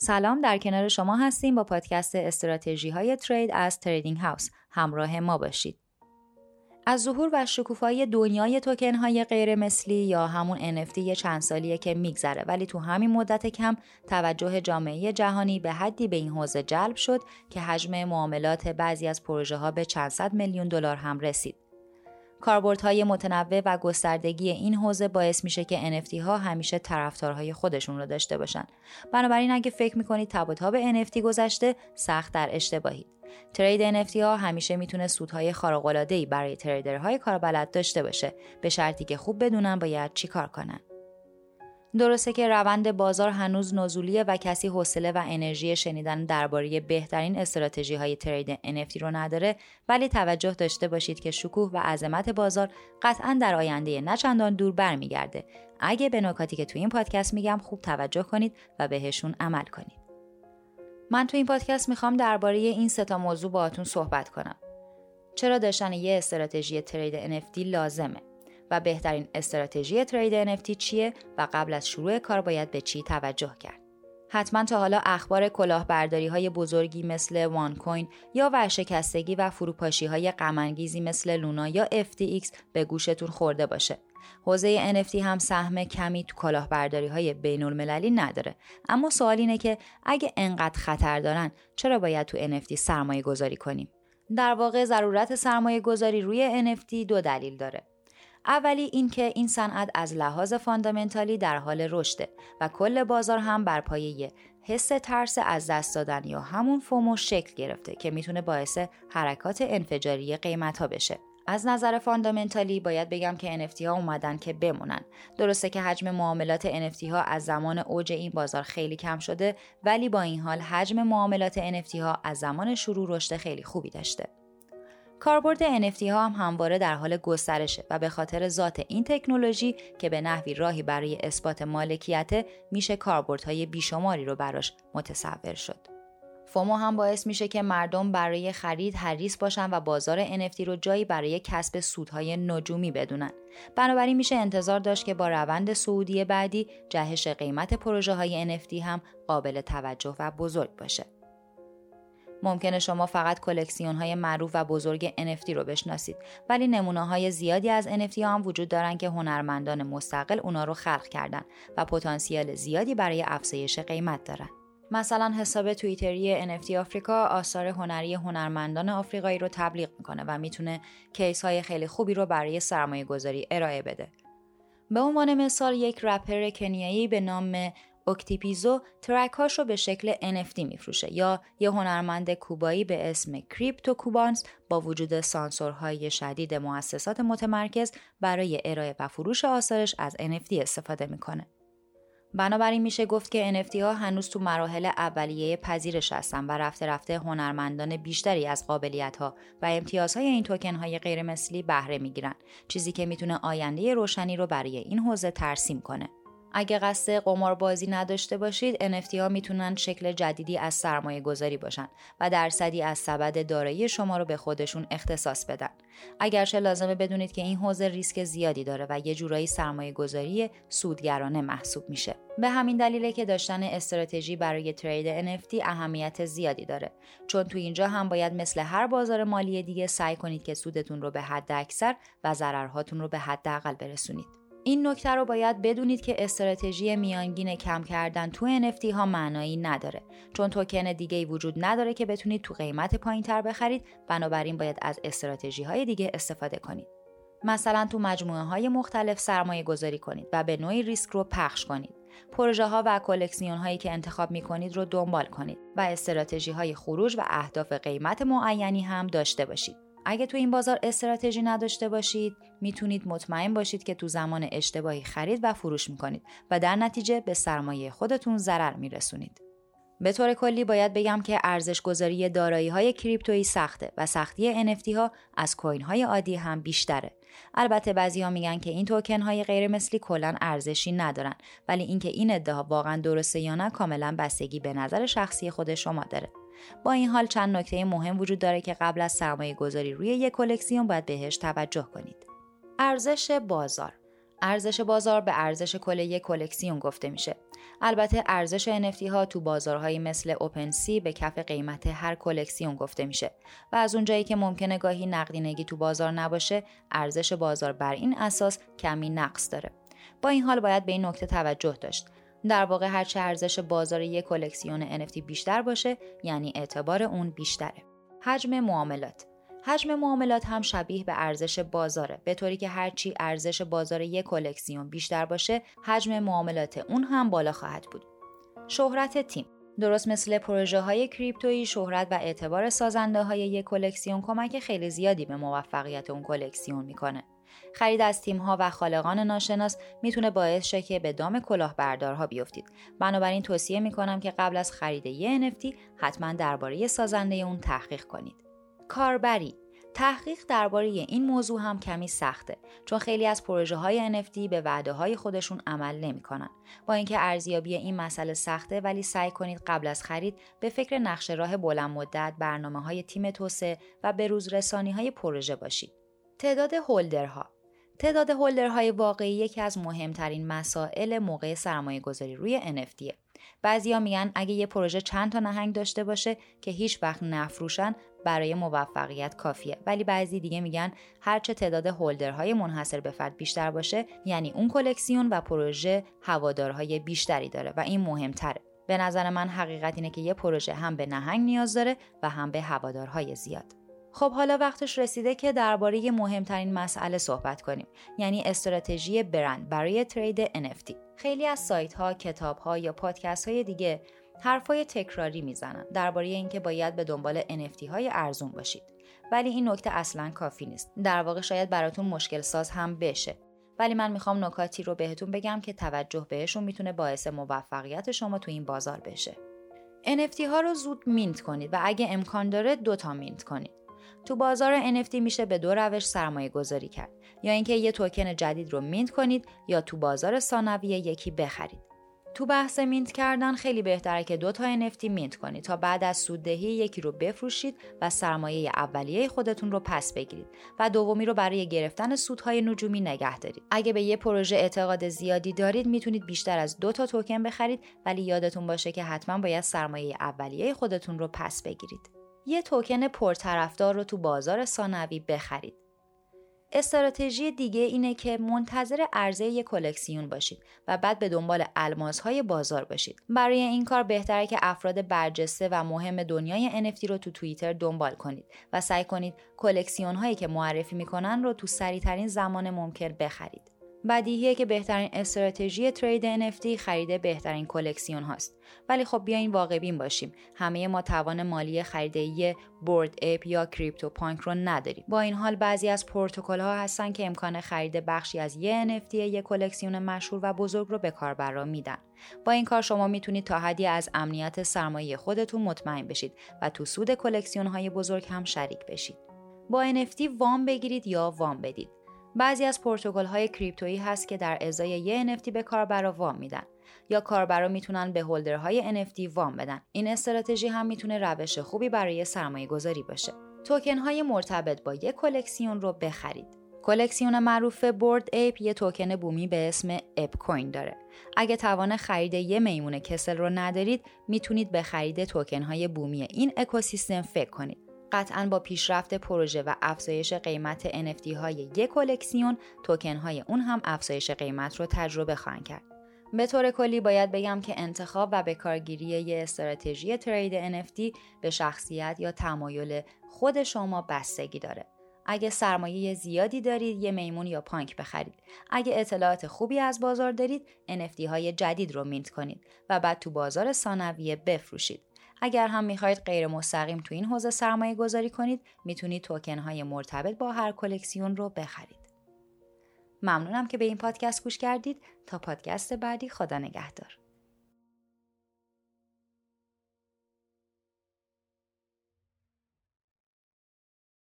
سلام، در کنار شما هستیم با پادکست استراتژی های ترید از تریدینگ هاوس. همراه ما باشید. از ظهور و شکوفایی دنیای توکن های غیر مثلی یا همون NFT چند سالیه که میگذره، ولی تو همین مدت کم توجه جامعه جهانی به حدی به این حوزه جلب شد که حجم معاملات بعضی از پروژه ها به چند صد میلیون دلار هم رسید. کاربردهای متنوع و گستردگی این حوزه باعث میشه که NFT ها همیشه طرفدارهای خودشون رو داشته باشن. بنابراین اگه فکر میکنید تبادها به NFT گذشته، سخت در اشتباهید. ترید NFT ها همیشه میتونه سودهای خارق العاده‌ای برای تریدرهای کاربلد داشته باشه، به شرطی که خوب بدونن باید چی کار کنن. درسته که روند بازار هنوز نزولیه و کسی حوصله و انرژی شنیدن درباره بهترین استراتژی های ترید NFT رو نداره، ولی توجه داشته باشید که شکوه و عظمت بازار قطعاً در آینده نه چندان دور برمیگرده. اگه به نکاتی که تو این پادکست میگم خوب توجه کنید و بهشون عمل کنید. من تو این پادکست میخوام درباره این سه تا موضوع باهاتون صحبت کنم. چرا داشتن یه استراتژی ترید NFT لازمه؟ و بهترین استراتژی ترید NFT چیه و قبل از شروع کار باید به چی توجه کرد؟ حتما تا حالا اخبار کلاهبرداری‌های بزرگی مثل وانکوین یا ورشکستگی و فروپاشی‌های غم‌انگیزی مثل لونا یا FTX به گوشتون خورده باشه. حوزه NFT هم سهم کمی تو کلاهبرداری‌های بین‌المللی نداره. اما سوال اینه که اگه انقدر خطر دارن، چرا باید تو NFT سرمایه گذاری کنیم؟ در واقع ضرورت سرمایه گذاری روی NFT دو دلیل داره. اولی این که این صنعت از لحاظ فاندامنتالی در حال رشده و کل بازار هم بر پایه حس ترس از دست دادن یا همون فومو شکل گرفته که میتونه باعث حرکات انفجاری قیمت‌ها بشه. از نظر فاندامنتالی باید بگم که NFT ها اومدن که بمونن. درسته که حجم معاملات NFT ها از زمان اوج این بازار خیلی کم شده، ولی با این حال حجم معاملات NFT ها از زمان شروع رشد خیلی خوبی داشته. کاربرد NFT ها هم همواره در حال گسترشه و به خاطر ذات این تکنولوژی که به نحوی راهی برای اثبات مالکیت، میشه کاربردهای بیشماری رو براش متصور شد. فومو هم باعث میشه که مردم برای خرید حریص باشن و بازار NFT رو جایی برای کسب سودهای نجومی بدونن. بنابراین میشه انتظار داشت که با روند صعودی بعدی، جهش قیمت پروژه های NFT هم قابل توجه و بزرگ باشه. ممکنه شما فقط کلکسیون‌های معروف و بزرگ NFT رو بشناسید، ولی نمونه‌های زیادی از NFT هم وجود دارن که هنرمندان مستقل اونا رو خلق کردن و پتانسیل زیادی برای افزایش قیمت دارن. مثلا حساب توییتری NFT آفریقا آثار هنری هنرمندان آفریقایی رو تبلیغ میکنه و میتونه کیس‌های خیلی خوبی رو برای سرمایه گذاری ارائه بده. به عنوان مثال یک رپر کنیایی به نام اکتیپیزو ترک‌هاش رو به شکل NFT میفروشه، یا یه هنرمند کوبایی به اسم CryptoPunks با وجود سانسورهای شدید مؤسسات متمرکز برای ارائه و فروش آثارش از NFT استفاده میکنه. بنابراین میشه گفت که NFT ها هنوز تو مراحل اولیه پذیرش هستن و رفته رفته هنرمندان بیشتری از قابلیت ها و امتیازهای این توکن های غیر مثلی بهره میگیرن، چیزی که میتونه آینده روشنی رو برای این حوزه ترسیم کنه. اگه قصد قماربازی نداشته باشید، NFT ها میتونن شکل جدیدی از سرمایه گذاری باشن و درصدی از سبد دارایی شما رو به خودشون اختصاص بدن. اگرچه لازمه بدونید که این حوزه ریسک زیادی داره و یه جورایی سرمایه گذاری سودگرانه محسوب میشه. به همین دلیله که داشتن استراتژی برای ترید NFT اهمیت زیادی داره، چون تو اینجا هم باید مثل هر بازار مالی دیگه سعی کنید که سودتون رو به حد اکثر و ضررهاتون رو به حد اقل برسونید. این نکته رو باید بدونید که استراتژی میانگین کم کردن تو NFT ها معنایی نداره، چون توکن دیگه‌ای وجود نداره که بتونید تو قیمت پایین‌تر بخرید. بنابراین باید از استراتژی های دیگه استفاده کنید. مثلا تو مجموعه های مختلف سرمایه گذاری کنید و به نوعی ریسک رو پخش کنید. پروژه ها و کلکسیون هایی که انتخاب می کنید رو دنبال کنید و استراتژی های خروج و اهداف قیمت معینی هم داشته باشید. اگه تو این بازار استراتژی نداشته باشید، میتونید مطمئن باشید که تو زمان اشتباهی خرید و فروش میکنید و در نتیجه به سرمایه خودتون ضرر میرسونید. به طور کلی باید بگم که ارزش گذاری دارایی های کریپتویی سخته و سختی NFT ها از کوین های عادی هم بیشتره. البته بعضیا میگن که این توکن های غیر مثلی کلا ارزشی ندارن، ولی اینکه این ادعا واقعا درسته یا نه کاملا بستگی به نظر شخصی خود شما داره. با این حال چند نکته مهم وجود داره که قبل از سرمایه گذاری روی یک کلکسیون باید بهش توجه کنید. ارزش بازار به ارزش کل یک کلکسیون گفته میشه. البته ارزش NFT ها تو بازارهایی مثل OpenSea به کف قیمت هر کلکسیون گفته میشه و از اونجایی که ممکنه گاهی نقدینگی تو بازار نباشه، ارزش بازار بر این اساس کمی نقص داره. با این حال باید به این نکته توجه داشت. در واقع هرچه ارزش بازار یک کلکسیون NFT بیشتر باشه، یعنی اعتبار اون بیشتره. حجم معاملات هم شبیه به ارزش بازاره، به طوری که هرچی ارزش بازار یک کلکسیون بیشتر باشه، حجم معاملات اون هم بالا خواهد بود. شهرت تیم درست مثل پروژه های کریپتویی، شهرت و اعتبار سازنده های یک کلکسیون کمک خیلی زیادی به موفقیت اون کلکسیون میکنه. خرید از تیم ها و خالقان ناشناس میتونه باعث شه که به دام کلاهبردارها بیافتید. بنابراین توصیه میکنم که قبل از خرید یه NFT حتما درباره سازنده اون تحقیق کنید. کاربری تحقیق درباره این موضوع هم کمی سخته، چون خیلی از پروژه های NFT به وعده های خودشون عمل نمی کنن. با اینکه ارزیابی این مسئله سخته، ولی سعی کنید قبل از خرید به فکر نقشه راه بلند مدت، برنامه های تیم توسعه و به روز رسانی های پروژه باشید. تعداد هولدرهای واقعی یکی از مهمترین مسائل موقع سرمایه گذاری روی NFTه. بعضیا میگن اگه یه پروژه چند تا نهنگ داشته باشه که هیچ وقت نفروشن برای موفقیت کافیه، ولی بعضی دیگه میگن هرچه تعداد هولدرهای منحصر به فرد بیشتر باشه، یعنی اون کلکسیون و پروژه هوادارهای بیشتری داره و این مهمتره. به نظر من حقیقت اینه که یه پروژه هم به نهنگ نیاز داره و هم به هوادارهای زیاد. خب حالا وقتش رسیده که درباره مهمترین مسئله صحبت کنیم، یعنی استراتژی برند برای ترید NFT. خیلی از سایت‌ها، کتاب‌ها یا پادکست‌های دیگه حرفای تکراری میزنن درباره اینکه باید به دنبال NFT‌های ارزون باشید، ولی این نکته اصلاً کافی نیست. در واقع شاید براتون مشکل ساز هم بشه، ولی من میخوام نکاتی رو بهتون بگم که توجه بهشون میتونه باعث موفقیت شما تو این بازار بشه. NFT ها رو زود مینت کنید و اگه امکان داره دو تا مینت کنید. تو بازار NFT میشه به دو روش سرمایه گذاری کرد، یا اینکه یه توکن جدید رو مینت کنید یا تو بازار ثانویه یکی بخرید. تو بحث مینت کردن خیلی بهتره که دو تا NFT مینت کنید تا بعد از سوددهی یکی رو بفروشید و سرمایه اولیه خودتون رو پس بگیرید و دومی رو برای گرفتن سودهای نجومی نگه دارید. اگه به یه پروژه اعتقاد زیادی دارید میتونید بیشتر از 2 تا توکن بخرید، ولی یادتون باشه که حتما باید سرمایه اولیه خودتون رو پس بگیرید. یه توکن پرطرفدار رو تو بازار ثانوی بخرید. استراتژی دیگه اینه که منتظر عرضه یک کلکسیون باشید و بعد به دنبال الماس‌های بازار باشید. برای این کار بهتره که افراد برجسته و مهم دنیای NFT رو تو توییتر دنبال کنید و سعی کنید کلکسیون‌هایی که معرفی می‌کنن رو تو سریع‌ترین زمان ممکن بخرید. بدیهیه که بهترین استراتژی ترید NFT خرید بهترین کلکسیون هاست، ولی خب بیاین واقع بین باشیم. همه ما توان مالی خریدی بورد اپ یا کریپتو پانک رو نداریم. با این حال بعضی از پروتکل ها هستن که امکان خرید بخشی از یه NFT یک کلکسیون مشهور و بزرگ رو به کاربرا میدن. با این کار شما میتونید تا حدی از امنیت سرمایه خودتون مطمئن بشید و تو سود کلکسیون های بزرگ هم شریک بشید. با NFT وام بگیرید یا وام بدید. بعضی از پروتکل‌های کریپتویی هست که در ازای یه NFT به کاربرا وام میدن یا کاربرا میتونن به هولدرهای NFT وام بدن. این استراتژی هم میتونه روش خوبی برای سرمایه گذاری باشه. توکن‌های مرتبط با یک کلکسیون رو بخرید. کلکسیون معروف بورد اپ یه توکن بومی به اسم اپ کوین داره. اگه توان خرید یه میمون کسل رو ندارید، میتونید به خرید توکن‌های بومی این اکوسیستم فکر کنید. قطعاً با پیشرفت پروژه و افزایش قیمت NFT های یک کلکسیون، توکن های اون هم افزایش قیمت رو تجربه خواهند کرد. به طور کلی باید بگم که انتخاب و بکارگیری یه استراتژی ترید NFT به شخصیت یا تمایل خود شما بستگی داره. اگه سرمایه زیادی دارید، یه میمون یا پانک بخرید. اگه اطلاعات خوبی از بازار دارید، NFT های جدید رو مینت کنید و بعد تو بازار ثانویه بفروشید. اگر هم میخواید غیر مستقیم تو این حوزه سرمایه گذاری کنید، میتونید توکن های مرتبط با هر کلکسیون رو بخرید. ممنونم که به این پادکست گوش کردید. تا پادکست بعدی، خدا نگهدار.